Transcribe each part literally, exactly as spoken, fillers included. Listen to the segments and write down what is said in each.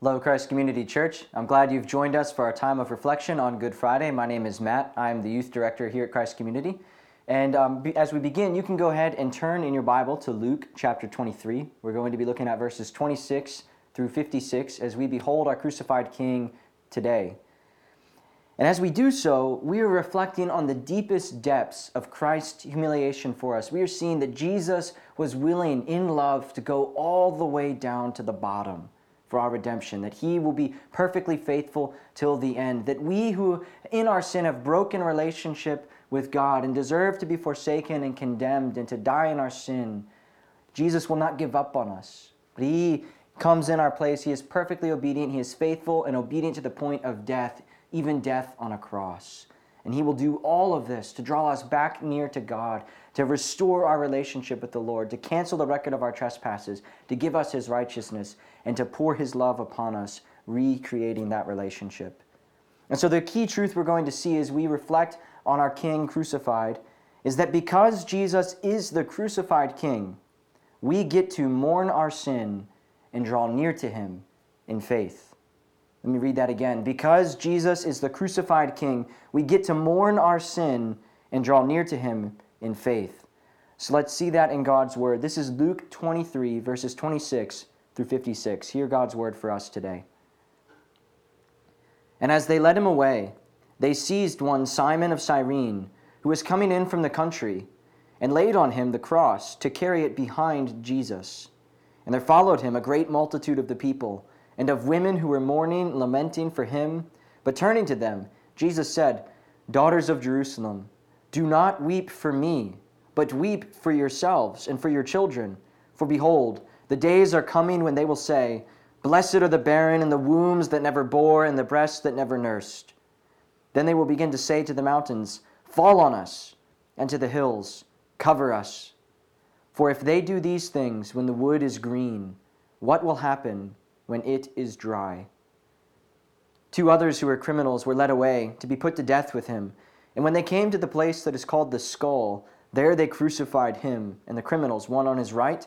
Hello, Christ Community Church. I'm glad you've joined us for our time of reflection on Good Friday. My name is Matt. I'm the youth director here at Christ Community. And um, be, as we begin, you can go ahead and turn in your Bible to Luke chapter twenty-three. We're going to be looking at verses twenty-six through fifty-six as we behold our crucified King today. And as we do so, we are reflecting on the deepest depths of Christ's humiliation for us. We are seeing that Jesus was willing in love to go all the way down to the bottom for our redemption, that he will be perfectly faithful till the end, that we who in our sin have broken relationship with God and deserve to be forsaken and condemned and to die in our sin, Jesus will not give up on us. But he comes in our place. He is perfectly obedient. He is faithful and obedient to the point of death, even death on a cross. And he will do all of this to draw us back near to God, to restore our relationship with the Lord, to cancel the record of our trespasses, to give us his righteousness, and to pour his love upon us, recreating that relationship. And so the key truth we're going to see as we reflect on our King crucified is that because Jesus is the crucified King, we get to mourn our sin and draw near to him in faith. Let me read that again. Because Jesus is the crucified King, we get to mourn our sin and draw near to him in faith. So let's see that in God's word. This is Luke twenty-three, verses twenty-six through fifty-six. Hear God's word for us today. And as they led him away, they seized one Simon of Cyrene, who was coming in from the country, and laid on him the cross to carry it behind Jesus. And there followed him a great multitude of the people, and of women who were mourning, lamenting for him. But turning to them, Jesus said, "Daughters of Jerusalem, do not weep for me, but weep for yourselves and for your children. For behold, the days are coming when they will say, 'Blessed are the barren and the wombs that never bore and the breasts that never nursed.' Then they will begin to say to the mountains, 'Fall on us,' and to the hills, 'Cover us.' For if they do these things when the wood is green, what will happen when it is dry?" Two others who were criminals were led away to be put to death with him. And when they came to the place that is called the Skull, there they crucified him and the criminals, one on his right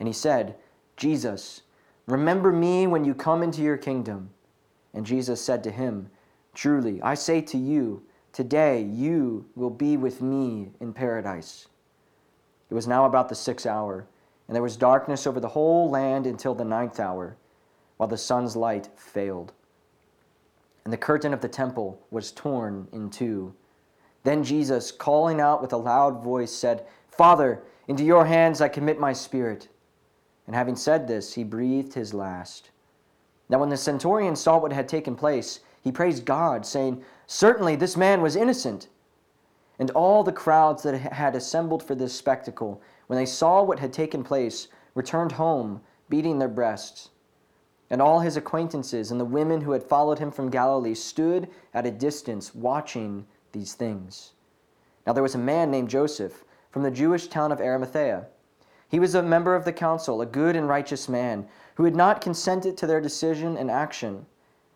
And he said, "Jesus, remember me when you come into your kingdom." And Jesus said to him, "Truly, I say to you, today you will be with me in paradise." It was now about the sixth hour, and there was darkness over the whole land until the ninth hour, while the sun's light failed. And the curtain of the temple was torn in two. Then Jesus, calling out with a loud voice, said, "Father, into your hands I commit my spirit." And having said this, he breathed his last. Now when the centurion saw what had taken place, he praised God, saying, "Certainly this man was innocent." And all the crowds that had assembled for this spectacle, when they saw what had taken place, returned home, beating their breasts. And all his acquaintances and the women who had followed him from Galilee stood at a distance watching these things. Now there was a man named Joseph from the Jewish town of Arimathea. He was a member of the council, a good and righteous man, who had not consented to their decision and action,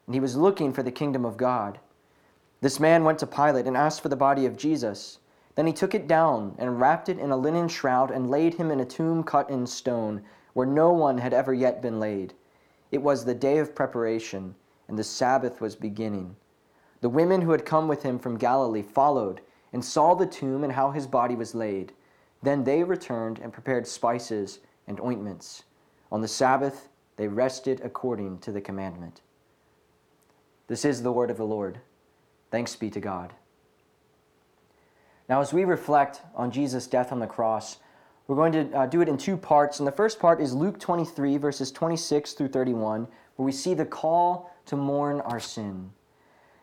and he was looking for the kingdom of God. This man went to Pilate and asked for the body of Jesus. Then he took it down and wrapped it in a linen shroud and laid him in a tomb cut in stone, where no one had ever yet been laid. It was the day of preparation, and the Sabbath was beginning. The women who had come with him from Galilee followed and saw the tomb and how his body was laid. Then they returned and prepared spices and ointments. On the Sabbath, They rested according to the commandment. This is the word of the Lord. Thanks be to God. Now, as we reflect on Jesus' death on the cross, we're going to uh, do it in two parts. And the first part is Luke twenty-three, verses twenty-six through thirty-one, where we see the call to mourn our sin.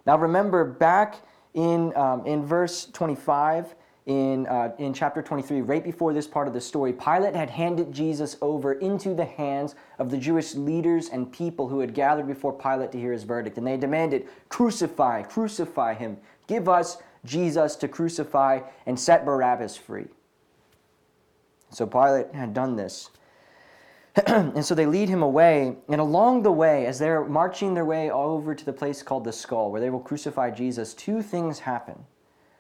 Now, remember, back in um, in verse twenty-five, in uh, in chapter twenty-three, right before this part of the story, Pilate had handed Jesus over into the hands of the Jewish leaders and people who had gathered before Pilate to hear his verdict. And they demanded, crucify, crucify him. Give us Jesus to crucify and set Barabbas free. So Pilate had done this. And so they lead him away, and along the way, as they're marching their way over to the place called the Skull, where they will crucify Jesus, two things happen.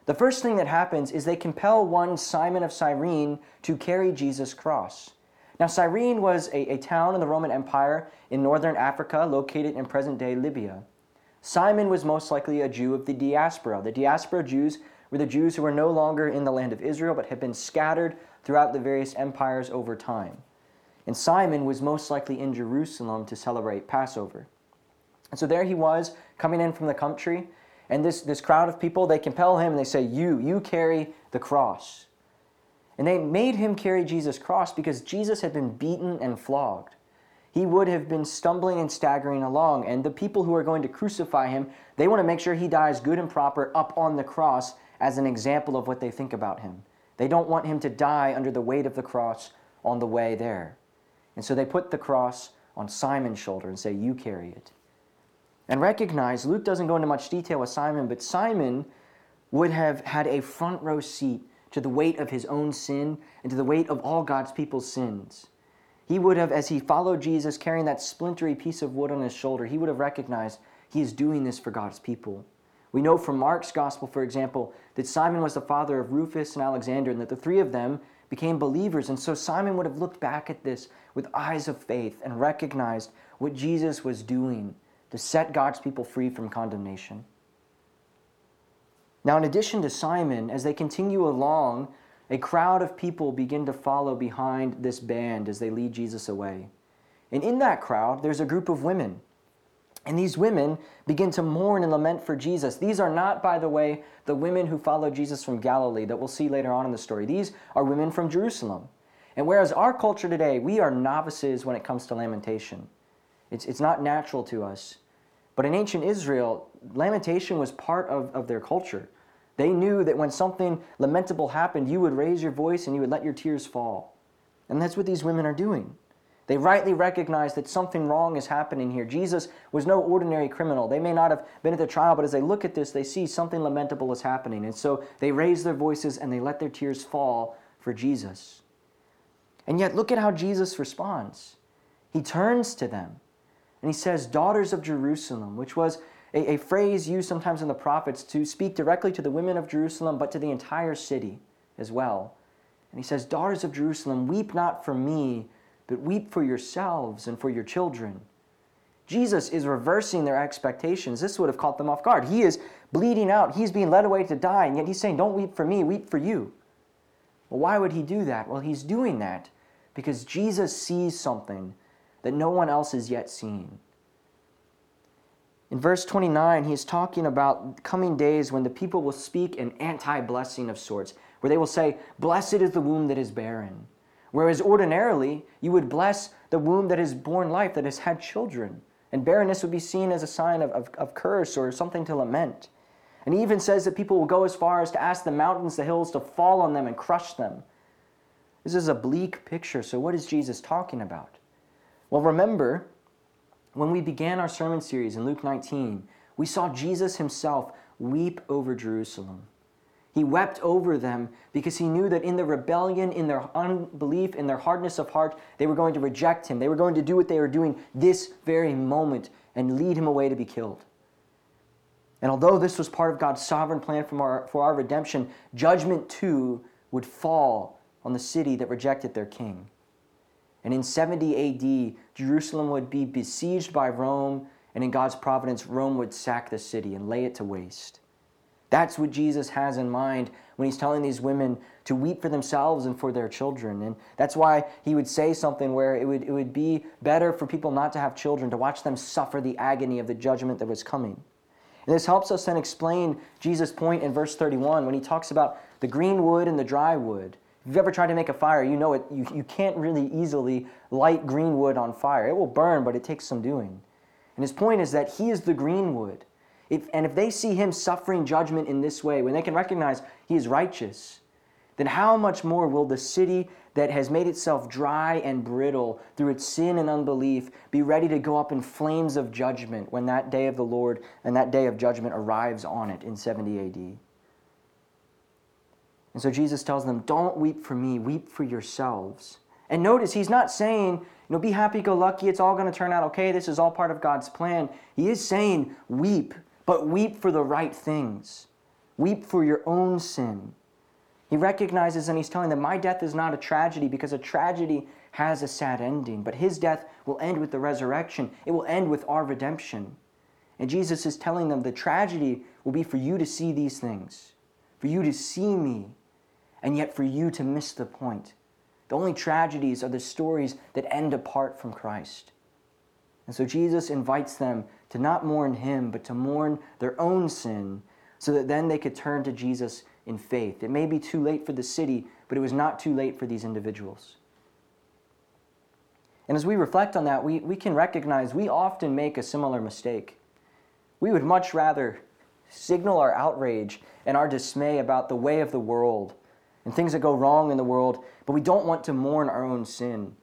The first thing that happens is they compel one Simon of Cyrene to carry Jesus' cross. Now, Cyrene was a, a town in the Roman Empire in northern Africa, located in present-day Libya. Simon was most likely a Jew of the diaspora. The diaspora Jews were the Jews who were no longer in the land of Israel, but had been scattered throughout the various empires over time. And Simon was most likely in Jerusalem to celebrate Passover. And so there he was, coming in from the country, and this, this crowd of people, they compel him, and they say, you, you carry the cross. And they made him carry Jesus' cross because Jesus had been beaten and flogged. He would have been stumbling and staggering along, and the people who are going to crucify him, they want to make sure he dies good and proper up on the cross as an example of what they think about him. They don't want him to die under the weight of the cross on the way there. And so they put the cross on Simon's shoulder and say, you carry it. And recognize, Luke doesn't go into much detail with Simon, but Simon would have had a front row seat to the weight of his own sin and to the weight of all God's people's sins. He would have, as he followed Jesus carrying that splintery piece of wood on his shoulder, he would have recognized he is doing this for God's people. We know from Mark's gospel, for example, that Simon was the father of Rufus and Alexander, and that the three of them became believers. And so Simon would have looked back at this with eyes of faith and recognized what Jesus was doing to set God's people free from condemnation. Now, in addition to Simon, as they continue along, a crowd of people begin to follow behind this band as they lead Jesus away. And in that crowd, there's a group of women. And these women begin to mourn and lament for Jesus. These are not, by the way, the women who followed Jesus from Galilee that we'll see later on in the story. These are women from Jerusalem. And whereas our culture today, we are novices when it comes to lamentation. It's, it's not natural to us. But in ancient Israel, lamentation was part of, of their culture. They knew that when something lamentable happened, you would raise your voice and you would let your tears fall. And that's what these women are doing. They rightly recognize that something wrong is happening here. Jesus was no ordinary criminal. They may not have been at the trial, but as they look at this, they see something lamentable is happening. And so they raise their voices and they let their tears fall for Jesus. And yet, look at how Jesus responds. He turns to them. And he says, daughters of Jerusalem, which was a, a phrase used sometimes in the prophets to speak directly to the women of Jerusalem, but to the entire city as well. And he says, daughters of Jerusalem, weep not for me, but weep for yourselves and for your children. Jesus is reversing their expectations. This would have caught them off guard. He is bleeding out. He's being led away to die, and yet he's saying, don't weep for me, weep for you. Well, why would he do that? Well, he's doing that because Jesus sees something that no one else has yet seen. In verse twenty-nine, he's talking about coming days when the people will speak an anti-blessing of sorts, where they will say, blessed is the womb that is barren. Whereas ordinarily, you would bless the womb that has borne life, that has had children. And barrenness would be seen as a sign of, of, of curse or something to lament. And he even says that people will go as far as to ask the mountains, the hills, to fall on them and crush them. This is a bleak picture. So what is Jesus talking about? Well, remember, when we began our sermon series in Luke nineteen, we saw Jesus himself weep over Jerusalem. He wept over them because he knew that in their rebellion, in their unbelief, in their hardness of heart, they were going to reject him. They were going to do what they were doing this very moment and lead him away to be killed. And although this was part of God's sovereign plan for our, for our redemption, judgment too would fall on the city that rejected their king. And in seventy A D, Jerusalem would be besieged by Rome, and in God's providence, Rome would sack the city and lay it to waste. That's what Jesus has in mind when he's telling these women to weep for themselves and for their children. And that's why he would say something where it would, it would be better for people not to have children, to watch them suffer the agony of the judgment that was coming. And this helps us then explain Jesus' point in verse thirty-one when he talks about the green wood and the dry wood. If you've ever tried to make a fire, you know it. You, you can't really easily light green wood on fire. It will burn, but it takes some doing. And his point is that he is the green wood. If, and if they see him suffering judgment in this way, when they can recognize he is righteous, then how much more will the city that has made itself dry and brittle through its sin and unbelief be ready to go up in flames of judgment when that day of the Lord and that day of judgment arrives on it in seventy A D? And so Jesus tells them, don't weep for me, weep for yourselves. And notice, he's not saying, you know, be happy-go-lucky, it's all going to turn out okay, this is all part of God's plan. He is saying, weep, but weep for the right things. Weep for your own sin. He recognizes and he's telling them, my death is not a tragedy because a tragedy has a sad ending, but his death will end with the resurrection. It will end with our redemption. And Jesus is telling them the tragedy will be for you to see these things, for you to see me, and yet for you to miss the point. The only tragedies are the stories that end apart from Christ. And so Jesus invites them to not mourn him, but to mourn their own sin, so that then they could turn to Jesus in faith. It may be too late for the city, but it was not too late for these individuals. And as we reflect on that, we, we can recognize we often make a similar mistake. We would much rather signal our outrage and our dismay about the way of the world and things that go wrong in the world, but we don't want to mourn our own sin.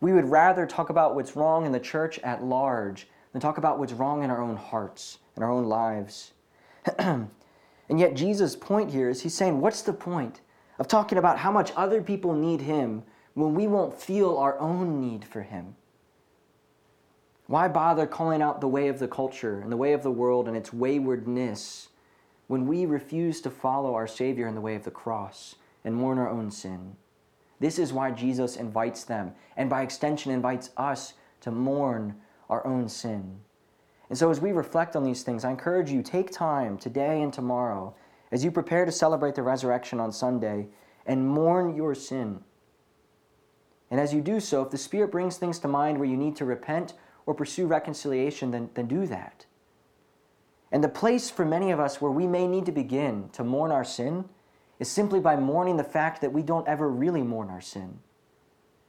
We would rather talk about what's wrong in the church at large than talk about what's wrong in our own hearts and our own lives. And yet Jesus' point here is he's saying, what's the point of talking about how much other people need him when we won't feel our own need for him? Why bother calling out the way of the culture and the way of the world and its waywardness when we refuse to follow our Savior in the way of the cross and mourn our own sin? This is why Jesus invites them, and by extension invites us, to mourn our own sin. And so as we reflect on these things, I encourage you, take time today and tomorrow as you prepare to celebrate the resurrection on Sunday and mourn your sin. And as you do so, if the Spirit brings things to mind where you need to repent or pursue reconciliation, then, then do that. And the place for many of us where we may need to begin to mourn our sin is simply by mourning the fact that we don't ever really mourn our sin.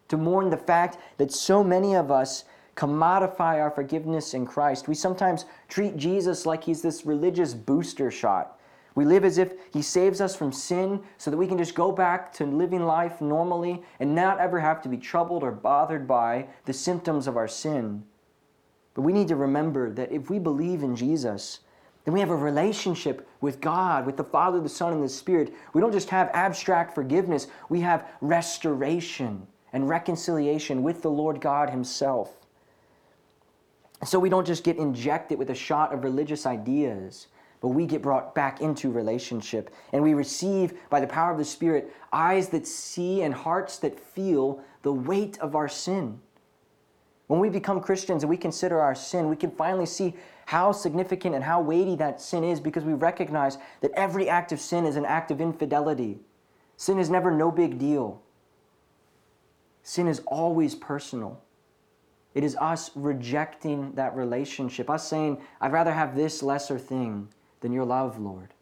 To mourn the fact that so many of us commodify our forgiveness in Christ. We sometimes treat Jesus like he's this religious booster shot. We live as if he saves us from sin so that we can just go back to living life normally and not ever have to be troubled or bothered by the symptoms of our sin. But we need to remember that if we believe in Jesus, then we have a relationship with God, with the Father, the Son, and the Spirit. We don't just have abstract forgiveness. We have restoration and reconciliation with the Lord God himself. So we don't just get injected with a shot of religious ideas, but we get brought back into relationship. And we receive, by the power of the Spirit, eyes that see and hearts that feel the weight of our sin. When we become Christians and we consider our sin, we can finally see how significant and how weighty that sin is, because we recognize that every act of sin is an act of infidelity. Sin is never no big deal. Sin is always personal. It is us rejecting that relationship, us saying, I'd rather have this lesser thing than your love, Lord.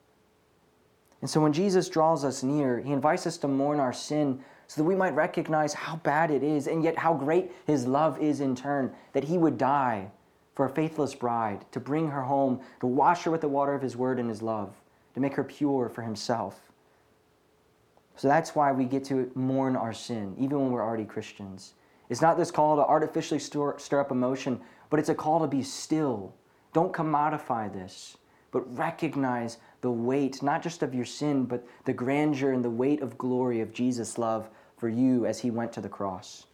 And so when Jesus draws us near, he invites us to mourn our sin so that we might recognize how bad it is and yet how great his love is in turn, that he would die for a faithless bride, to bring her home, to wash her with the water of his word and his love, to make her pure for himself. So that's why we get to mourn our sin, even when we're already Christians. It's not this call to artificially stir, stir up emotion, but it's a call to be still. Don't commodify this, but recognize the weight, not just of your sin, but the grandeur and the weight of glory of Jesus' love for you as he went to the cross.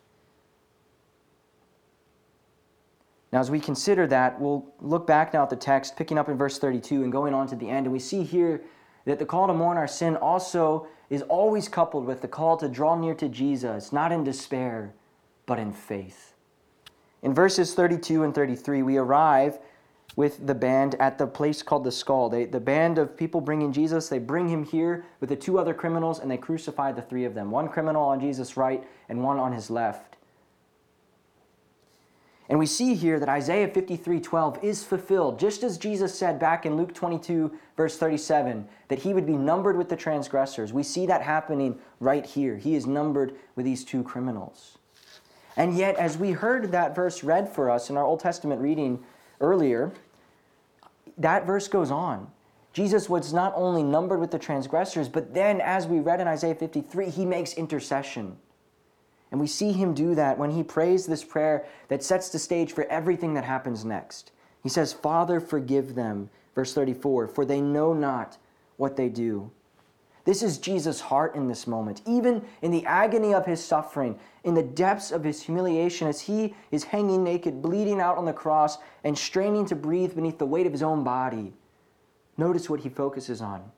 Now, as we consider that, we'll look back now at the text, picking up in verse thirty-two and going on to the end. And we see here that the call to mourn our sin also is always coupled with the call to draw near to Jesus, not in despair, but in faith. In verses thirty-two and thirty-three, we arrive with the band at the place called the Skull. They, the band of people bringing Jesus, they bring him here with the two other criminals, and they crucify the three of them. One criminal on Jesus' right and one on his left. And we see here that Isaiah fifty-three twelve is fulfilled, just as Jesus said back in Luke twenty-two, verse thirty-seven, that he would be numbered with the transgressors. We see that happening right here. He is numbered with these two criminals. And yet, as we heard that verse read for us in our Old Testament reading earlier, that verse goes on. Jesus was not only numbered with the transgressors, but then, as we read in Isaiah fifty-three, he makes intercession. And we see him do that when he prays this prayer that sets the stage for everything that happens next. He says, "Father, forgive them," verse thirty-four, "for they know not what they do." This is Jesus' heart in this moment. Even in the agony of his suffering, in the depths of his humiliation, as he is hanging naked, bleeding out on the cross, and straining to breathe beneath the weight of his own body, notice what he focuses on.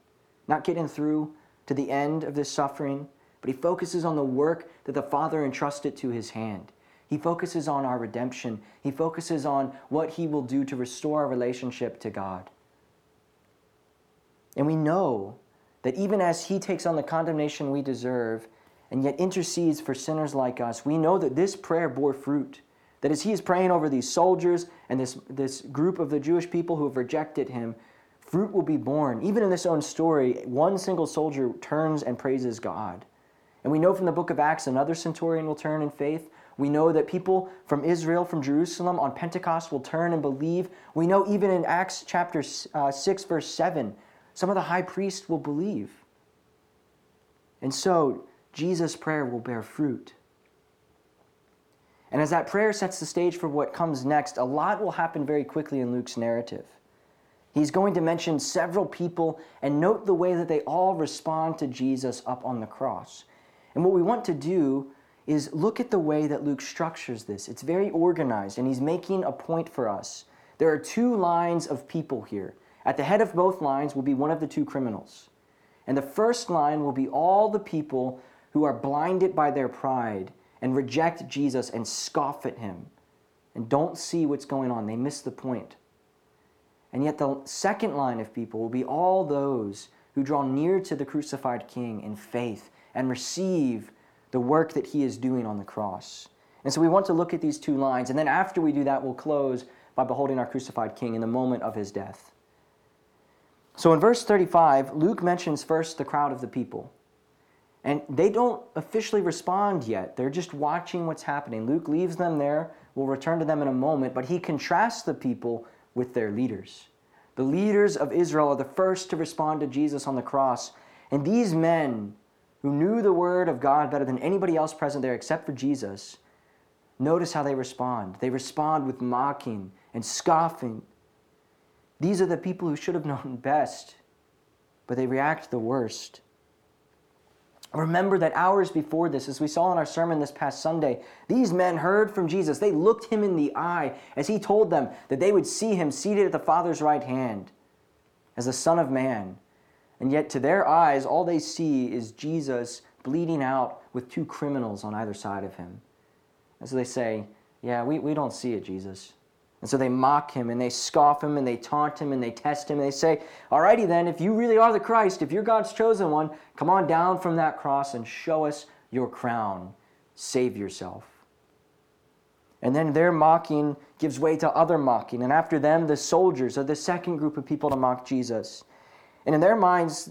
Not getting through to the end of this suffering, but he focuses on the work that the Father entrusted to his hand. He focuses on our redemption. He focuses on what he will do to restore our relationship to God. And we know that even as he takes on the condemnation we deserve and yet intercedes for sinners like us, we know that this prayer bore fruit. That as he is praying over these soldiers and this, this group of the Jewish people who have rejected him, fruit will be born. Even in this own story, one single soldier turns and praises God. And we know from the book of Acts, another centurion will turn in faith. We know that people from Israel, from Jerusalem, on Pentecost will turn and believe. We know even in Acts chapter six, verse seven, some of the high priests will believe. And so, Jesus' prayer will bear fruit. And as that prayer sets the stage for what comes next, a lot will happen very quickly in Luke's narrative. He's going to mention several people and note the way that they all respond to Jesus up on the cross. And what we want to do is look at the way that Luke structures this. It's very organized, and he's making a point for us. There are two lines of people here. At the head of both lines will be one of the two criminals. And the first line will be all the people who are blinded by their pride and reject Jesus and scoff at him and don't see what's going on. They miss the point. And yet the second line of people will be all those who draw near to the crucified King in faith and receive the work that he is doing on the cross. And so we want to look at these two lines, and then after we do that, we'll close by beholding our crucified King in the moment of his death. So in verse thirty-five, Luke mentions first the crowd of the people. And they don't officially respond yet. They're just watching what's happening. Luke leaves them there. We'll return to them in a moment, but he contrasts the people with their leaders. The leaders of Israel are the first to respond to Jesus on the cross. And these men, who knew the word of God better than anybody else present there except for Jesus, notice how they respond. They respond with mocking and scoffing. These are the people who should have known best, but they react the worst. Remember that hours before this, as we saw in our sermon this past Sunday, these men heard from Jesus. They looked him in the eye as he told them that they would see him seated at the Father's right hand as the Son of Man. And yet to their eyes, all they see is Jesus bleeding out with two criminals on either side of him. And so they say, yeah, we, we don't see it, Jesus. And so they mock him, and they scoff him, and they taunt him, and they test him, and they say, alrighty then, if you really are the Christ, if you're God's chosen one, come on down from that cross and show us your crown. Save yourself. And then their mocking gives way to other mocking, and after them, the soldiers are the second group of people to mock Jesus. And in their minds,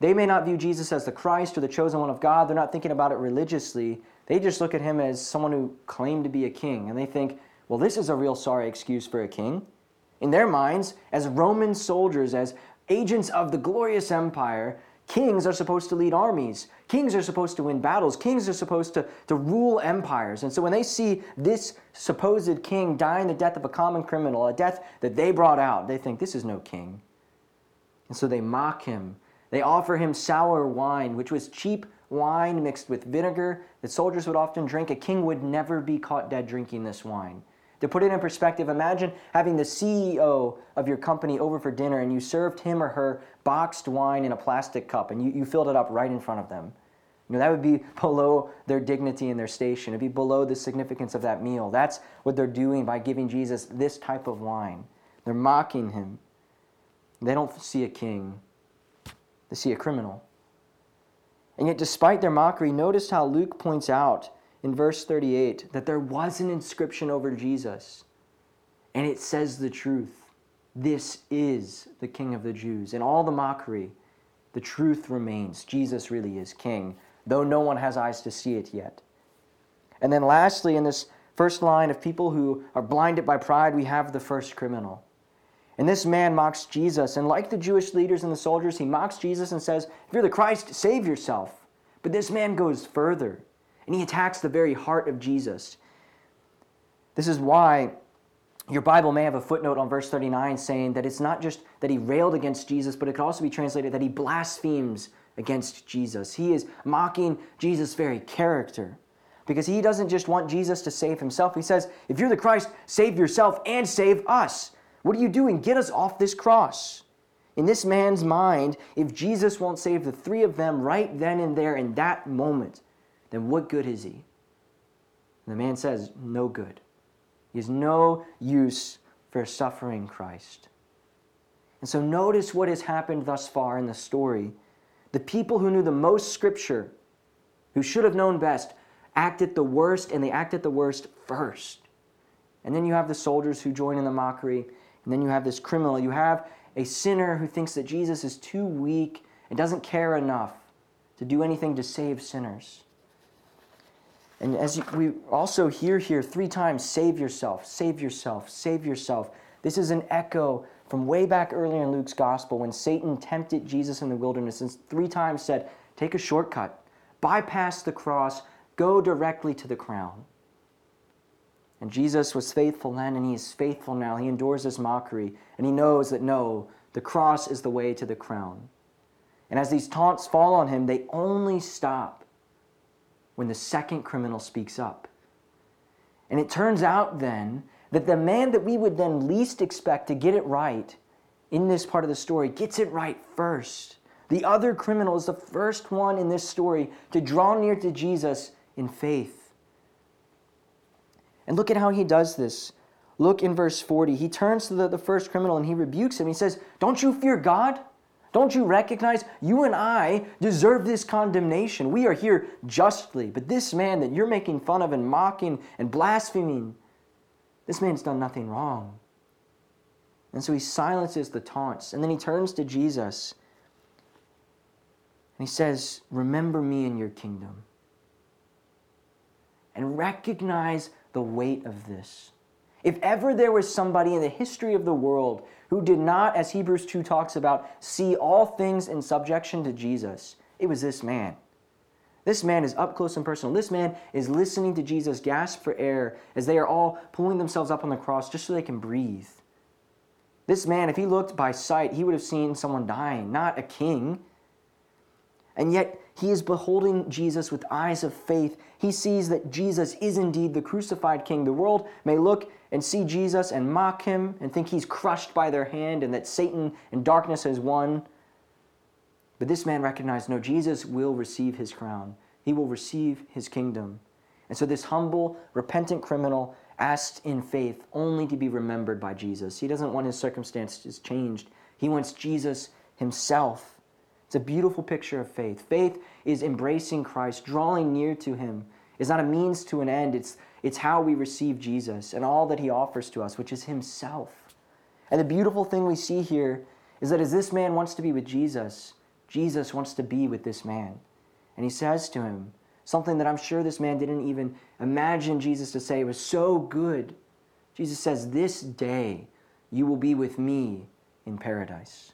they may not view Jesus as the Christ or the chosen one of God. They're not thinking about it religiously. They just look at him as someone who claimed to be a king. And they think, well, this is a real sorry excuse for a king. In their minds, as Roman soldiers, as agents of the glorious empire, kings are supposed to lead armies. Kings are supposed to win battles. Kings are supposed to, to rule empires. And so when they see this supposed king dying the death of a common criminal, a death that they brought out, they think, this is no king. And so they mock him. They offer him sour wine, which was cheap wine mixed with vinegar that soldiers would often drink. A king would never be caught dead drinking this wine. To put it in perspective, imagine having the C E O of your company over for dinner and you served him or her boxed wine in a plastic cup and you, you filled it up right in front of them. You know, that would be below their dignity and their station. It'd be below the significance of that meal. That's what they're doing by giving Jesus this type of wine. They're mocking him. They don't see a king. They see a criminal. And yet despite their mockery, notice how Luke points out in verse thirty-eight that there was an inscription over Jesus. And it says the truth. This is the King of the Jews. In all the mockery, the truth remains. Jesus really is King, though no one has eyes to see it yet. And then lastly, in this first line of people who are blinded by pride, we have the first criminal. And this man mocks Jesus. And like the Jewish leaders and the soldiers, he mocks Jesus and says, if you're the Christ, save yourself. But this man goes further, and he attacks the very heart of Jesus. This is why your Bible may have a footnote on verse thirty-nine saying that it's not just that he railed against Jesus, but it could also be translated that he blasphemes against Jesus. He is mocking Jesus' very character, because he doesn't just want Jesus to save himself. He says, if you're the Christ, save yourself and save us. What are you doing? Get us off this cross. In this man's mind, if Jesus won't save the three of them right then and there in that moment, then what good is he? And the man says, no good. He has no use for a suffering Christ. And so notice what has happened thus far in the story. The people who knew the most Scripture, who should have known best, acted the worst, and they acted the worst first. And then you have the soldiers who join in the mockery, and then you have this criminal. You have a sinner who thinks that Jesus is too weak and doesn't care enough to do anything to save sinners. And as you, we also hear here three times, save yourself, save yourself, save yourself. This is an echo from way back earlier in Luke's gospel when Satan tempted Jesus in the wilderness and three times said, take a shortcut, bypass the cross, go directly to the crown. And Jesus was faithful then, and he is faithful now. He endures this mockery, and he knows that, no, the cross is the way to the crown. And as these taunts fall on him, they only stop when the second criminal speaks up. And it turns out then that the man that we would then least expect to get it right in this part of the story gets it right first. The other criminal is the first one in this story to draw near to Jesus in faith. And look at how he does this. Look in verse forty. He turns to the, the first criminal and he rebukes him. He says, don't you fear God? Don't you recognize you and I deserve this condemnation? We are here justly. But this man that you're making fun of and mocking and blaspheming, this man's done nothing wrong. And so he silences the taunts. And then he turns to Jesus and he says, remember me in your kingdom. And recognize the weight of this. If ever there was somebody in the history of the world who did not, as Hebrews two talks about, see all things in subjection to Jesus, it was this man. This man is up close and personal. This man is listening to Jesus gasp for air as they are all pulling themselves up on the cross just so they can breathe. This man, if he looked by sight, he would have seen someone dying, not a king. And yet he is beholding Jesus with eyes of faith. He sees that Jesus is indeed the crucified King. The world may look and see Jesus and mock him and think he's crushed by their hand and that Satan and darkness has won. But this man recognized, no, Jesus will receive his crown. He will receive his kingdom. And so this humble, repentant criminal asks in faith only to be remembered by Jesus. He doesn't want his circumstances changed. He wants Jesus himself. It's a beautiful picture of faith. Faith is embracing Christ, drawing near to him. It's not a means to an end. It's, it's how we receive Jesus and all that he offers to us, which is himself. And the beautiful thing we see here is that as this man wants to be with Jesus, Jesus wants to be with this man. And he says to him something that I'm sure this man didn't even imagine Jesus to say. It was so good. Jesus says, this day you will be with me in paradise.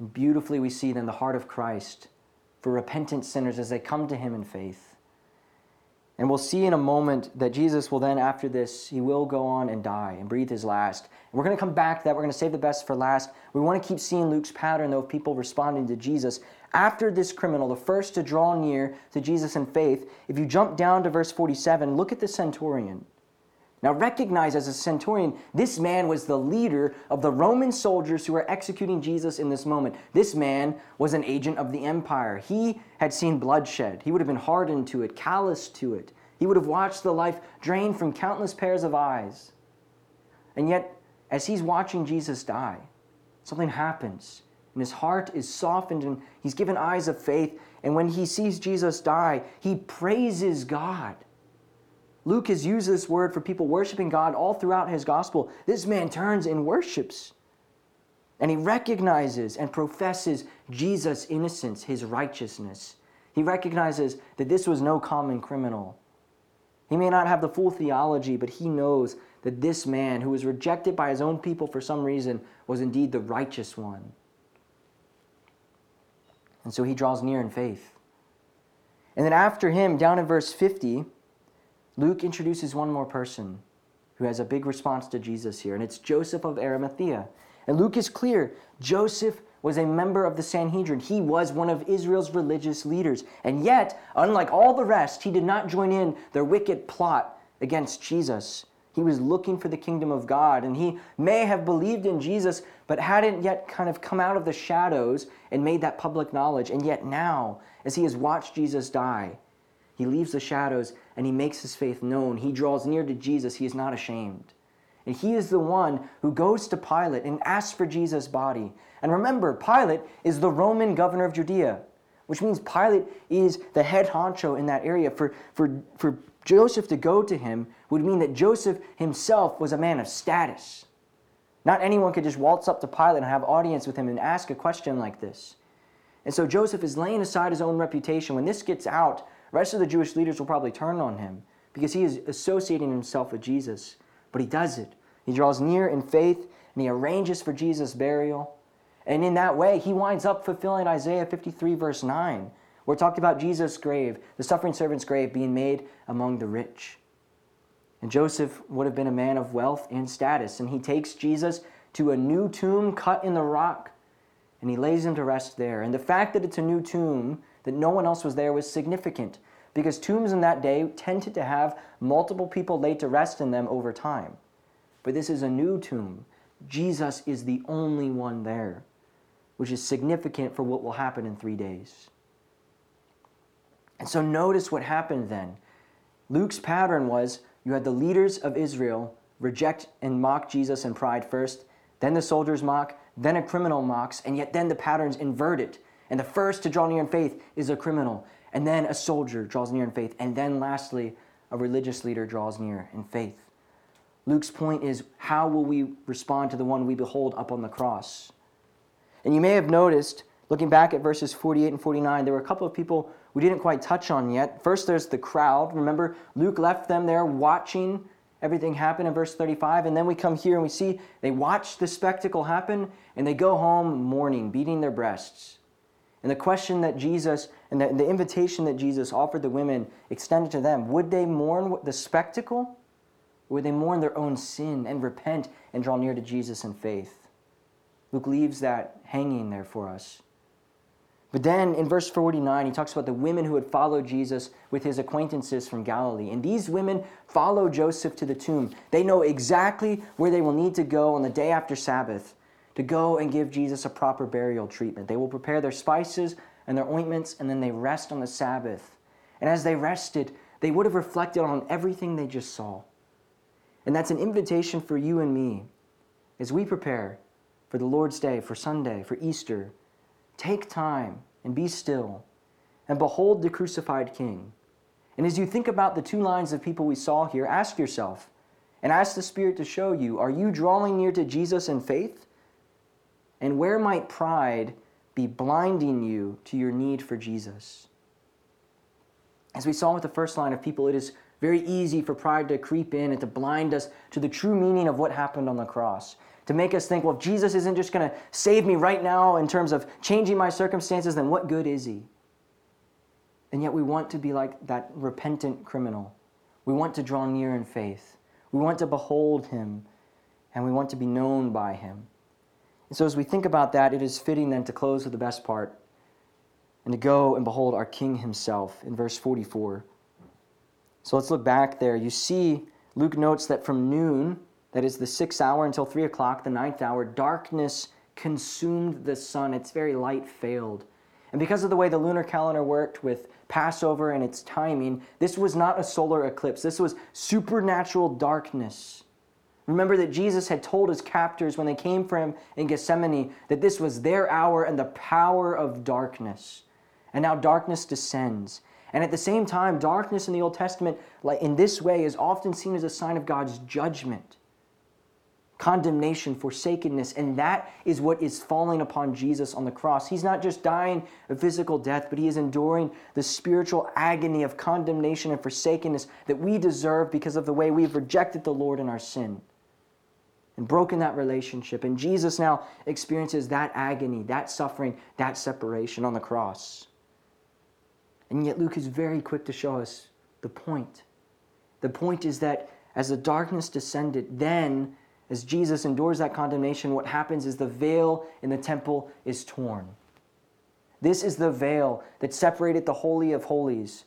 And beautifully we see then the heart of Christ for repentant sinners as they come to him in faith. And we'll see in a moment that Jesus will then, after this, he will go on and die and breathe his last. And we're going to come back to that. We're going to save the best for last. We want to keep seeing Luke's pattern, though, of people responding to Jesus. After this criminal, the first to draw near to Jesus in faith, if you jump down to verse forty-seven, look at the centurion. Now recognize as a centurion, this man was the leader of the Roman soldiers who were executing Jesus in this moment. This man was an agent of the empire. He had seen bloodshed. He would have been hardened to it, calloused to it. He would have watched the life drained from countless pairs of eyes. And yet, as he's watching Jesus die, something happens, and his heart is softened, and he's given eyes of faith. And when he sees Jesus die, he praises God. Luke has used this word for people worshiping God all throughout his gospel. This man turns and worships. And he recognizes and professes Jesus' innocence, his righteousness. He recognizes that this was no common criminal. He may not have the full theology, but he knows that this man, who was rejected by his own people for some reason, was indeed the righteous one. And so he draws near in faith. And then after him, down in verse fifty, Luke introduces one more person who has a big response to Jesus here, and it's Joseph of Arimathea. And Luke is clear, Joseph was a member of the Sanhedrin. He was one of Israel's religious leaders. And yet, unlike all the rest, he did not join in their wicked plot against Jesus. He was looking for the kingdom of God, and he may have believed in Jesus, but hadn't yet kind of come out of the shadows and made that public knowledge. And yet now, as he has watched Jesus die, he leaves the shadows and he makes his faith known. He draws near to Jesus. He is not ashamed. And he is the one who goes to Pilate and asks for Jesus' body. And remember, Pilate is the Roman governor of Judea, which means Pilate is the head honcho in that area. For, for, for Joseph to go to him would mean that Joseph himself was a man of status. Not anyone could just waltz up to Pilate and have audience with him and ask a question like this. And so Joseph is laying aside his own reputation. When this gets out, the rest of the Jewish leaders will probably turn on him because he is associating himself with Jesus. But he does it. He draws near in faith, and he arranges for Jesus' burial. And in that way, he winds up fulfilling Isaiah fifty-three, verse nine, where it talked about Jesus' grave, the suffering servant's grave, being made among the rich. And Joseph would have been a man of wealth and status, and he takes Jesus to a new tomb cut in the rock, and he lays him to rest there. And the fact that it's a new tomb, that no one else was there, was significant, because tombs in that day tended to have multiple people laid to rest in them over time. But this is a new tomb. Jesus is the only one there, which is significant for what will happen in three days. And so notice what happened then. Luke's pattern was you had the leaders of Israel reject and mock Jesus in pride first, then the soldiers mock, then a criminal mocks, and yet then the pattern's inverted. And the first to draw near in faith is a criminal. And then a soldier draws near in faith. And then lastly, a religious leader draws near in faith. Luke's point is, how will we respond to the one we behold up on the cross? And you may have noticed, looking back at verses forty-eight and forty-nine, there were a couple of people we didn't quite touch on yet. First, there's the crowd. Remember, Luke left them there watching everything happen in verse thirty-five. And then we come here and we see they watch the spectacle happen, and they go home mourning, beating their breasts. And the question that Jesus, and the, the invitation that Jesus offered the women extended to them, would they mourn the spectacle? Or would they mourn their own sin and repent and draw near to Jesus in faith? Luke leaves that hanging there for us. But then in verse forty-nine, he talks about the women who had followed Jesus with his acquaintances from Galilee. And these women follow Joseph to the tomb. They know exactly where they will need to go on the day after Sabbath, to go and give Jesus a proper burial treatment. They will prepare their spices and their ointments, and then they rest on the Sabbath. And as they rested, they would have reflected on everything they just saw. And that's an invitation for you and me. As we prepare for the Lord's Day, for Sunday, for Easter, take time and be still and behold the crucified King. And as you think about the two lines of people we saw here, ask yourself and ask the Spirit to show you, are you drawing near to Jesus in faith? And where might pride be blinding you to your need for Jesus? As we saw with the first line of people, it is very easy for pride to creep in and to blind us to the true meaning of what happened on the cross. To make us think, well, if Jesus isn't just going to save me right now in terms of changing my circumstances, then what good is he? And yet we want to be like that repentant criminal. We want to draw near in faith. We want to behold him, and we want to be known by him. And so as we think about that, it is fitting then to close with the best part and to go and behold our King himself in verse forty-four. So let's look back there. You see, Luke notes that from noon, that is the sixth hour until three o'clock, the ninth hour, darkness consumed the sun. Its very light failed. And because of the way the lunar calendar worked with Passover and its timing, this was not a solar eclipse. This was supernatural darkness. Remember that Jesus had told his captors when they came for him in Gethsemane that this was their hour and the power of darkness. And now darkness descends. And at the same time, darkness in the Old Testament, like in this way, is often seen as a sign of God's judgment, condemnation, forsakenness. And that is what is falling upon Jesus on the cross. He's not just dying a physical death, but he is enduring the spiritual agony of condemnation and forsakenness that we deserve because of the way we've rejected the Lord in our sin and broken that relationship. And Jesus now experiences that agony, that suffering, that separation on the cross. And yet Luke is very quick to show us the point. The point is that as the darkness descended, then as Jesus endures that condemnation, what happens is the veil in the temple is torn. This is the veil that separated the Holy of Holies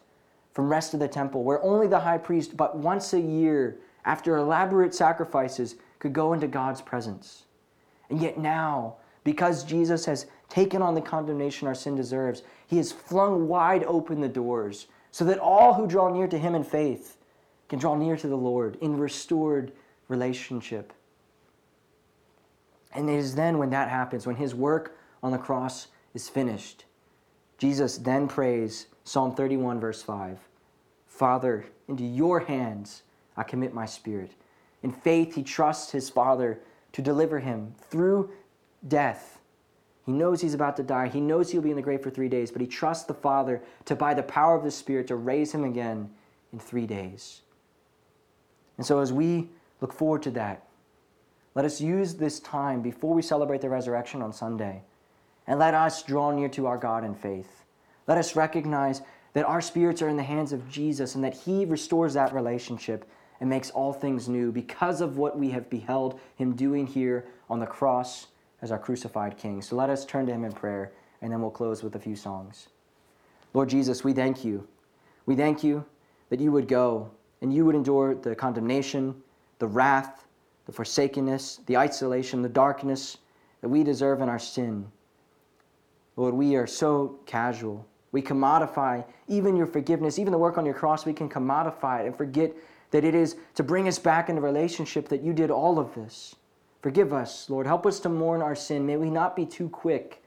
from rest of the temple, where only the high priest, but once a year, after elaborate sacrifices, could go into God's presence. And yet now, because Jesus has taken on the condemnation our sin deserves, he has flung wide open the doors so that all who draw near to him in faith can draw near to the Lord in restored relationship. And it is then when that happens, when his work on the cross is finished, Jesus then prays Psalm thirty-one, verse five, "Father, into your hands I commit my spirit." In faith, he trusts his Father to deliver him through death. He knows he's about to die. He knows he'll be in the grave for three days, but he trusts the Father to, by the power of the Spirit, to raise him again in three days. And so as we look forward to that, let us use this time before we celebrate the resurrection on Sunday, and let us draw near to our God in faith. Let us recognize that our spirits are in the hands of Jesus and that he restores that relationship and makes all things new because of what we have beheld him doing here on the cross as our crucified King. So let us turn to him in prayer, and then we'll close with a few songs. Lord Jesus, we thank you. We thank you that you would go and you would endure the condemnation, the wrath, the forsakenness, the isolation, the darkness that we deserve in our sin. Lord, we are so casual. We commodify even your forgiveness, even the work on your cross, we can commodify it and forget that it is to bring us back into relationship that you did all of this. Forgive us, Lord. Help us to mourn our sin. May we not be too quick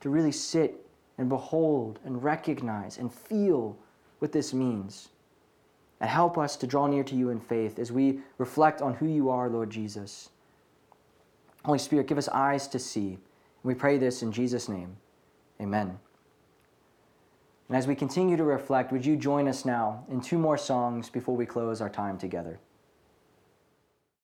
to really sit and behold and recognize and feel what this means. And help us to draw near to you in faith as we reflect on who you are, Lord Jesus. Holy Spirit, give us eyes to see. And we pray this in Jesus' name. Amen. And as we continue to reflect, would you join us now in two more songs before we close our time together?